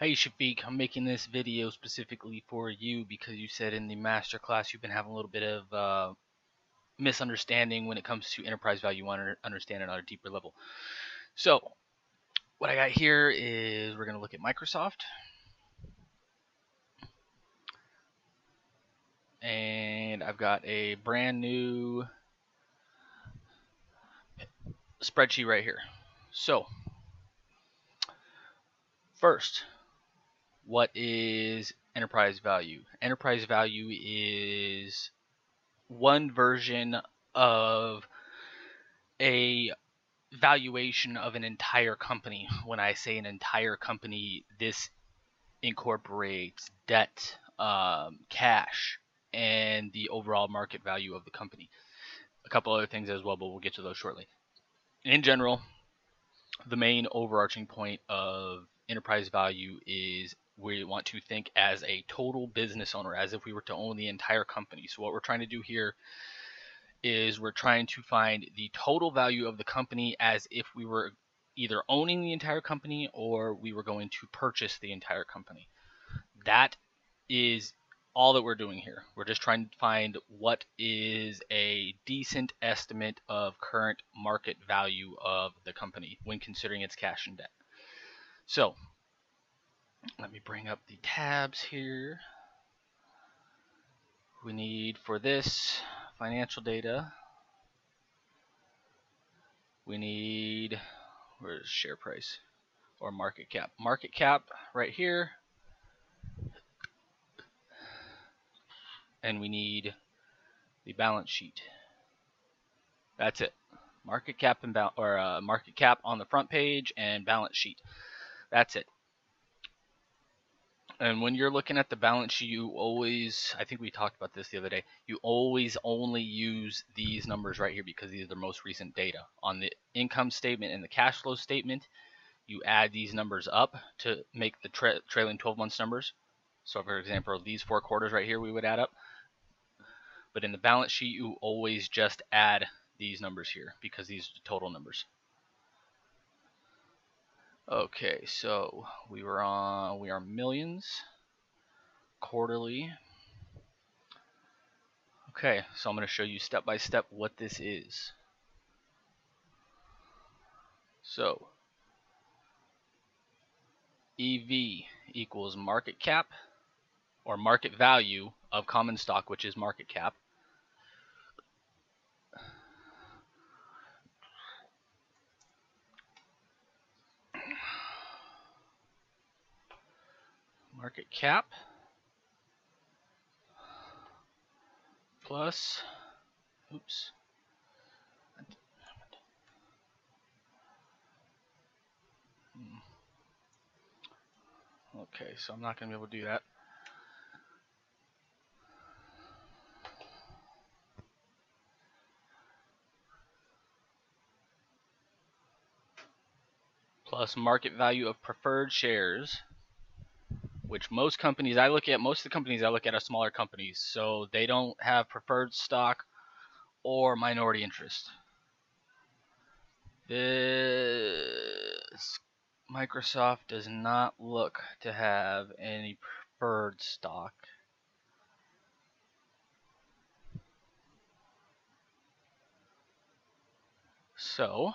Hey Shafiq, I'm making this video specifically for you because you said in the masterclass you've been having a little bit of misunderstanding when it comes to enterprise value. You want to understand it on a deeper level. So what I got here is we're going to look at Microsoft. And I've got a brand new spreadsheet right here. So first, what is enterprise value? Enterprise value is one version of a valuation of an entire company. When I say an entire company, this incorporates debt, cash, and the overall market value of the company. A couple other things as well, but we'll get to those shortly. In general, the main overarching point of enterprise value is we want to think as a total business owner, as if we were to own the entire company. So what we're trying to do here is we're trying to find the total value of the company as if we were either owning the entire company or we were going to purchase the entire company. That is all that we're doing here. We're just trying to find what is a decent estimate of current market value of the company when considering its cash and debt. So let me bring up the tabs here. We need for this financial data. We need, where's share price or market cap? Market cap right here. And we need the balance sheet. That's it. Market cap and market cap on the front page and balance sheet. That's it. And when you're looking at the balance sheet, you always, I think we talked about this the other day, you always only use these numbers right here because these are the most recent data. On the income statement and the cash flow statement, you add these numbers up to make the trailing 12 months numbers. So for example, these 4 quarters right here we would add up. But in the balance sheet, you always just add these numbers here because these are the total numbers. Okay, so we are millions quarterly. Okay, so I'm going to show you step by step what this is. So EV equals market cap or market value of common stock, which is market cap. Market cap plus, oops, okay, so I'm not going to be able to do that. Plus market value of preferred shares, which most companies I look at, most of the companies I look at are smaller companies, so they don't have preferred stock or minority interest. This Microsoft does not look to have any preferred stock. So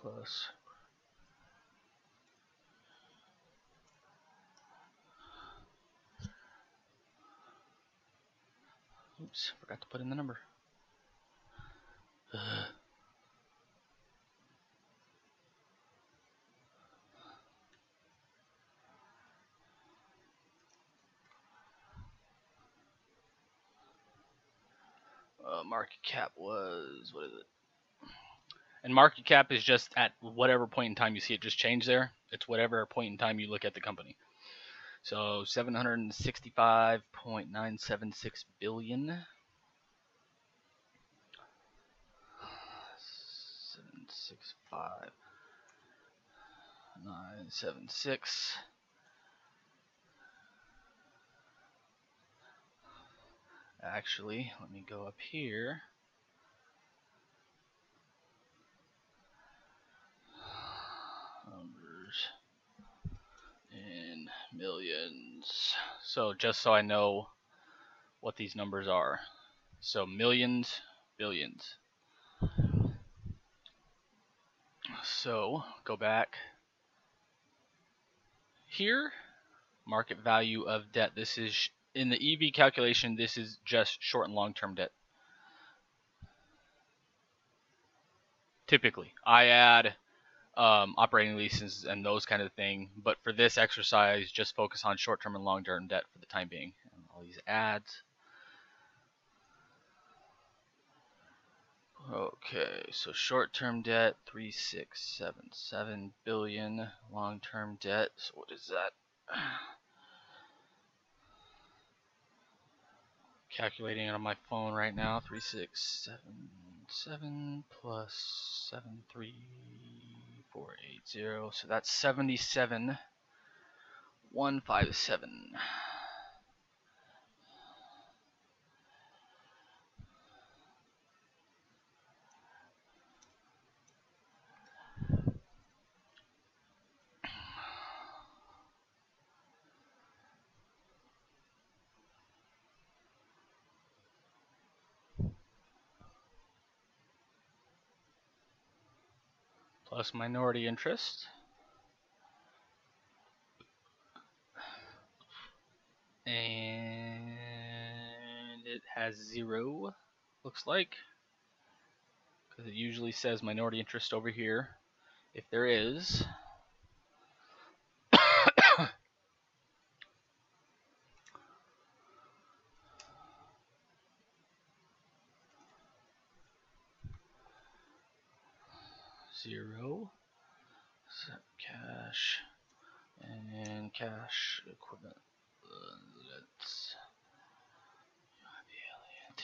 plus oops, forgot to put in the number. Market cap was, what is it? And market cap is just at whatever point in time you see it just change there. It's whatever point in time you look at the company. So 765.976 billion. 765.976. Actually, let me go up here. millions. So just so I know what these numbers are. So millions, billions. So go back here, market value of debt. This is in the EV calculation. This is just short and long-term debt. Typically, I add operating leases and those kind of thing, but for this exercise, just focus on short-term and long-term debt for the time being. And all these ads. Okay, so short-term debt 3677 billion, long-term debt. So what is that? Calculating it on my phone right now. 3677 plus 73480. So that's 77,157. Plus minority interest, and it has 0, looks like, because it usually says minority interest over here if there is. So cash and cash equivalent. Let's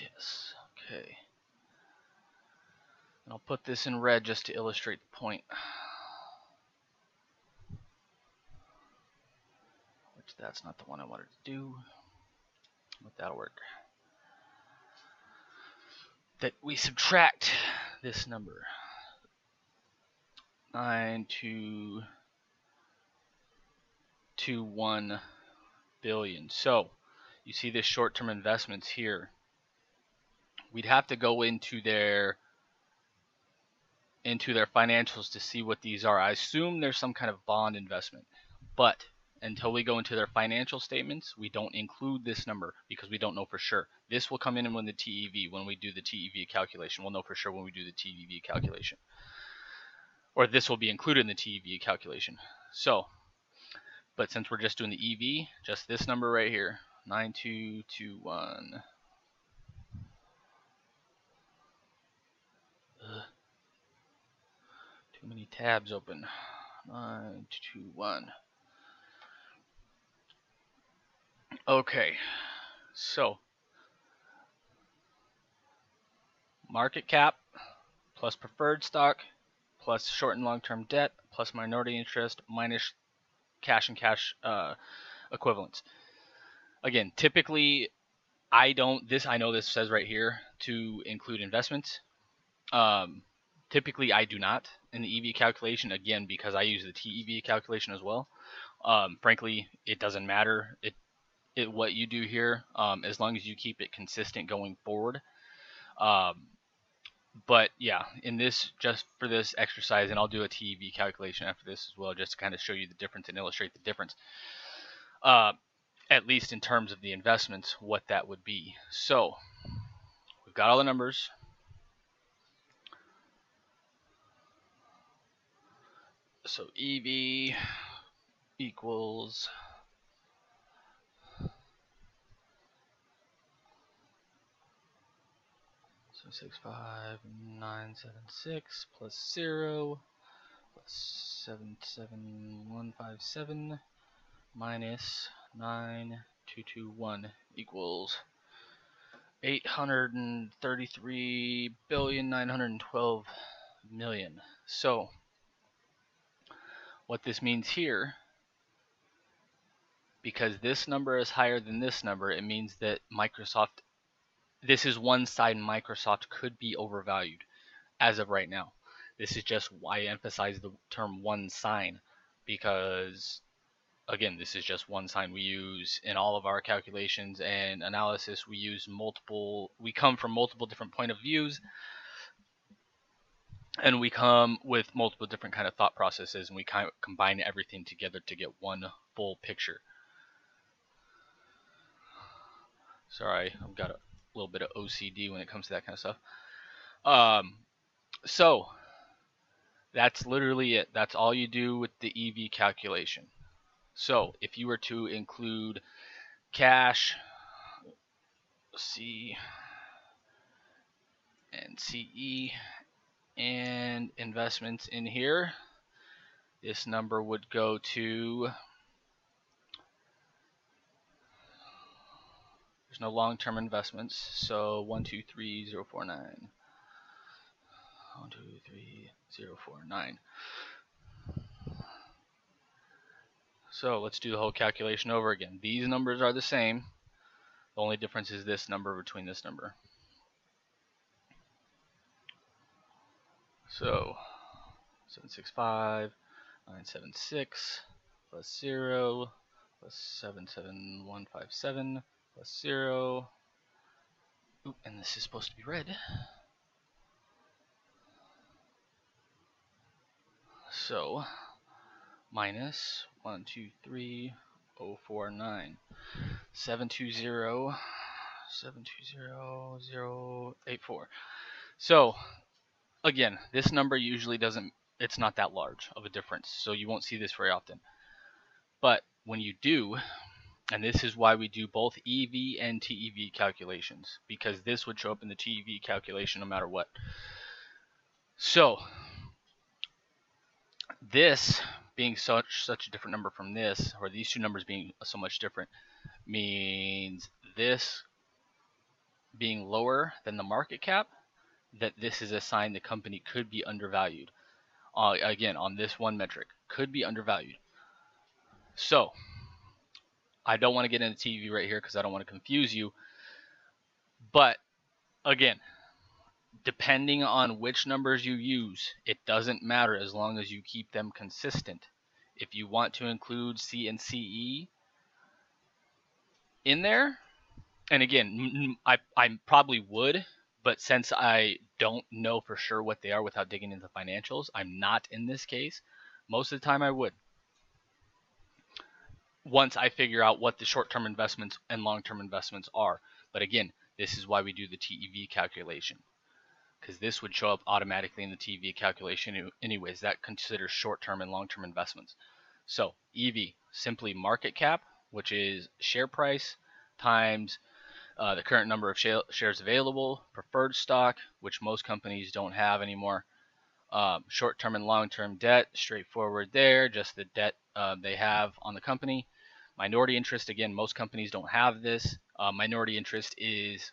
yes, okay. And I'll put this in red just to illustrate the point, which that's not the one I wanted to do, but that'll work. That we subtract this number. 9,221 billion. So you see this short-term investments here. We'd have to go into their financials to see what these are. I assume there's some kind of bond investment, but until we go into their financial statements, we don't include this number because we don't know for sure. This will come in when the TEV, when we do the TEV calculation, we'll know for sure when we do the TEV calculation. Or this will be included in the TEV calculation. So, but since we're just doing the EV, just this number right here, 9,221. Too many tabs open. 9,221. Okay, so market cap plus preferred stock, plus short and long-term debt, plus minority interest, minus cash and cash equivalents. Again, typically, I don't. This I know this says right here to include investments. Typically, I do not in the EV calculation. Again, because I use the TEV calculation as well. Frankly, it doesn't matter. It what you do here, as long as you keep it consistent going forward. But yeah, in this, just for this exercise, and I'll do a TEV calculation after this as well, just to kind of show you the difference and illustrate the difference, at least in terms of the investments, what that would be. So we've got all the numbers. So EV equals so 65976 plus 0 plus 77157 minus 9221 equals 833,912,000,000. So what this means here, because this number is higher than this number, it means that Microsoft, this is one side Microsoft could be overvalued as of right now. This is just why I emphasize the term one sign, because Again, this is just one sign we use in all of our calculations and analysis. We use multiple, we come from multiple different point of views, and we come with multiple different kind of thought processes, and we kind of combine everything together to get one full picture. Sorry, I've got a little bit of OCD when it comes to that kind of stuff. So that's literally it. That's all you do with the EV calculation. So if you were to include cash, C and CE, and investments in here, this number would go to, there's no long-term investments, so 123049. 123049. So let's do the whole calculation over again. These numbers are the same. The only difference is this number between this number. So 765,976 plus 0 plus 77157 plus 0. Ooh, and this is supposed to be red. So minus 123049, 720,084. So again, this number usually doesn't, it's not that large of a difference, so you won't see this very often. But when you do, and this is why we do both EV and TEV calculations, because this would show up in the TEV calculation no matter what. So this being such a different number from this, or these two numbers being so much different, means this being lower than the market cap, that this is a sign the company could be undervalued. Again, on this one metric, could be undervalued. So I don't want to get into TV right here because I don't want to confuse you. But again, depending on which numbers you use, it doesn't matter as long as you keep them consistent. If you want to include C and CE in there, and again, I probably would, but since I don't know for sure what they are without digging into financials, I'm not in this case. Most of the time I would, once I figure out what the short-term investments and long-term investments are. But again, this is why we do the TEV calculation, because this would show up automatically in the TEV calculation anyways. That considers short-term and long-term investments. So EV, simply market cap, which is share price, times the current number of shares available, preferred stock, which most companies don't have anymore, short-term and long-term debt, straightforward there, just the debt they have on the company. Minority interest, again, most companies don't have this. Minority interest is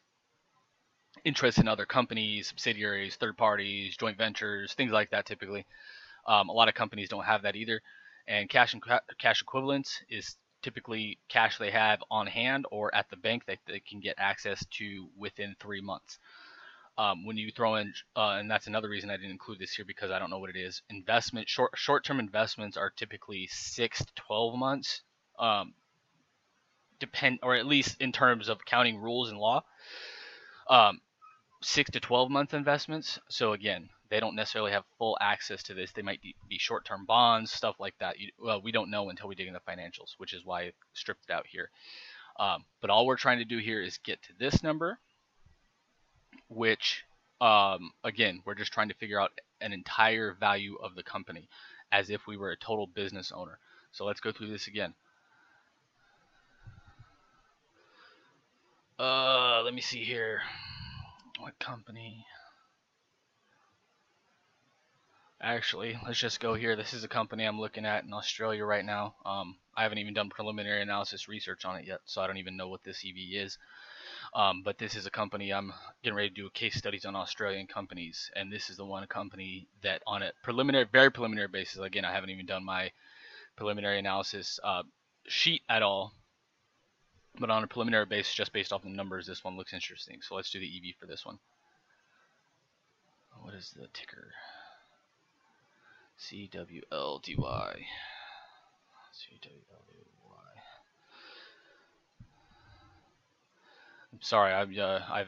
interest in other companies, subsidiaries, third parties, joint ventures, things like that typically. A lot of companies don't have that either. And cash and cash equivalents is typically cash they have on hand or at the bank that they can get access to within 3 months. When you throw in, and that's another reason I didn't include this here because I don't know what it is. Investment, short-term investments are typically 6 to 12 months, or at least in terms of accounting rules and law. 6 to 12 month investments. So again, they don't necessarily have full access to this. They might be short-term bonds, stuff like that. Well, we don't know until we dig into financials, which is why I stripped it out here. But all we're trying to do here is get to this number, which again, we're just trying to figure out an entire value of the company as if we were a total business owner. So let's go through this again. Let me see here. What company? Actually, let's just go here. This is a company I'm looking at in Australia right now. I haven't even done preliminary analysis research on it yet, so I don't even know what this EV is. But this is a company I'm getting ready to do case studies on Australian companies, and this is the one company that on a preliminary, very preliminary basis, again, I haven't even done my preliminary analysis sheet at all. But on a preliminary basis, just based off the numbers, this one looks interesting. So let's do the EV for this one. What is the ticker? CWLDY. CWLDY. I'm sorry, I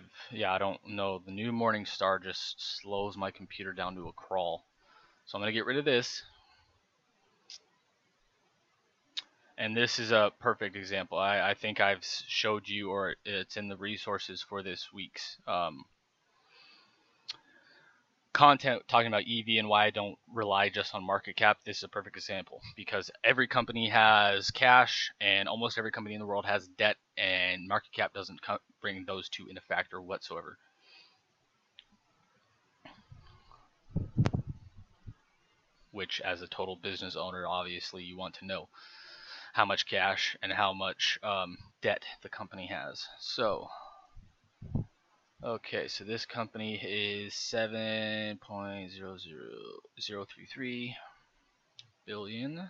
don't know. The new Morningstar just slows my computer down to a crawl. So I'm gonna get rid of this. And this is a perfect example. I think I've showed you, or it's in the resources for this week's content talking about EV and why I don't rely just on market cap. This is a perfect example because every company has cash and almost every company in the world has debt, and market cap doesn't bring those two into factor whatsoever. Which, as a total business owner, obviously you want to know how much cash and how much debt the company has. So, okay, so this company is 7.00033 billion.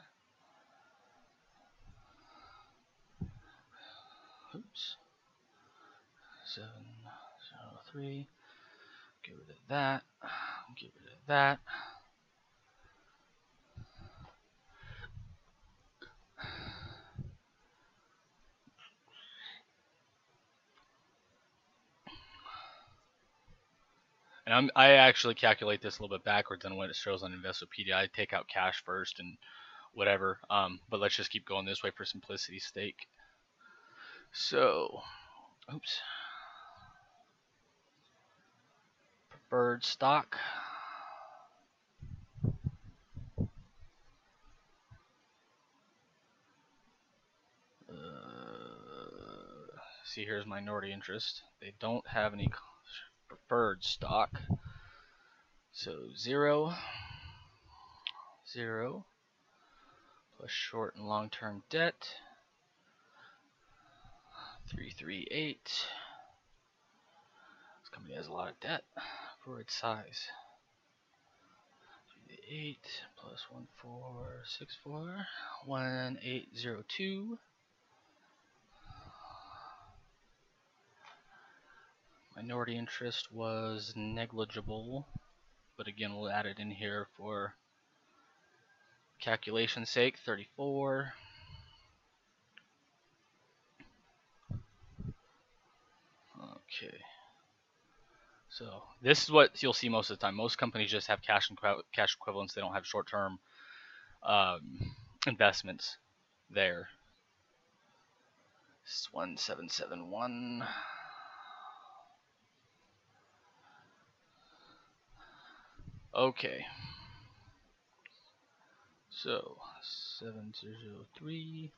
Oops. 703. Get rid of that. Get rid of that. And I actually calculate this a little bit backwards than what it shows on Investopedia. I take out cash first and whatever, but let's just keep going this way for simplicity's sake. So, oops. Preferred stock. See, here's minority interest. They don't have any preferred stock, so 0 0 plus short and long-term debt 338. This company has a lot of debt for its size. 338 plus 1464 1802. Minority interest was negligible, but again, we'll add it in here for calculation's sake. 34. Okay. So this is what you'll see most of the time. Most companies just have cash and cash equivalents. They don't have short-term investments there. It's 1771. Okay, so 7003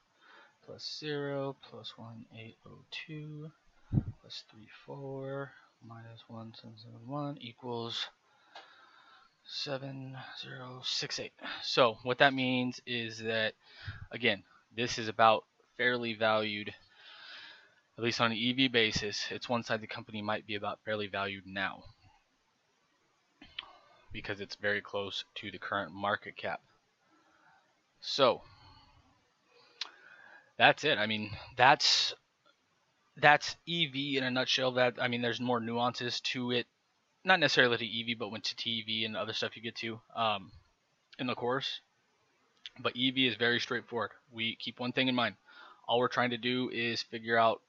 plus 0 plus 1802 plus 34 minus 1771 equals 7068. So what that means is that, again, this is about fairly valued, at least on an EV basis. It's one side the company might be about fairly valued now, because it's very close to the current market cap. So that's it. I mean, that's EV in a nutshell. That, I mean, there's more nuances to it, not necessarily to EV, but when to TV and other stuff you get to in the course. But EV is very straightforward. We keep one thing in mind. All we're trying to do is figure out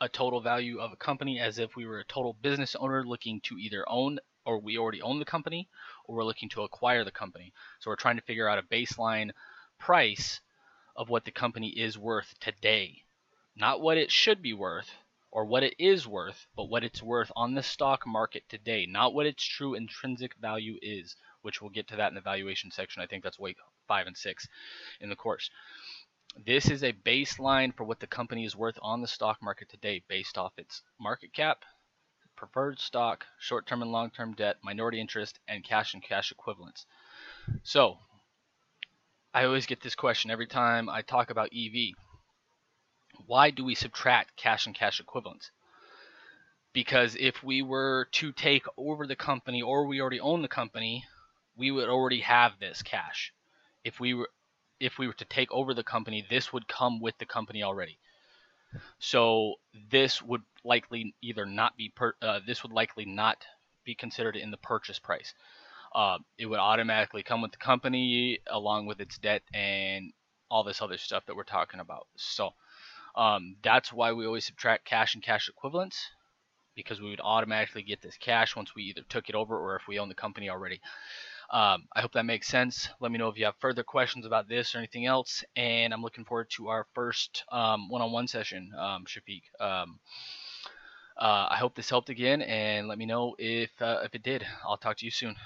a total value of a company as if we were a total business owner looking to either own, or we already own the company, or we're looking to acquire the company. So we're trying to figure out a baseline price of what the company is worth today. Not what it should be worth or what it is worth, but what it's worth on the stock market today. Not what its true intrinsic value is, which we'll get to that in the valuation section. I think that's week 5 and 6 in the course. This is a baseline for what the company is worth on the stock market today based off its market cap, preferred stock, short-term and long-term debt, minority interest, and cash equivalents. So I always get this question every time I talk about EV. Why do we subtract cash and cash equivalents? Because if we were to take over the company, or we already own the company, we would already have this cash. If we were to take over the company, this would come with the company already. So this would likely not be considered in the purchase price. It would automatically come with the company along with its debt and all this other stuff that we're talking about. So that's why we always subtract cash and cash equivalents, because we would automatically get this cash once we either took it over or if we own the company already. I hope that makes sense. Let me know if you have further questions about this or anything else, and I'm looking forward to our first one-on-one session, Shafiq. I hope this helped again, and let me know if it did. I'll talk to you soon.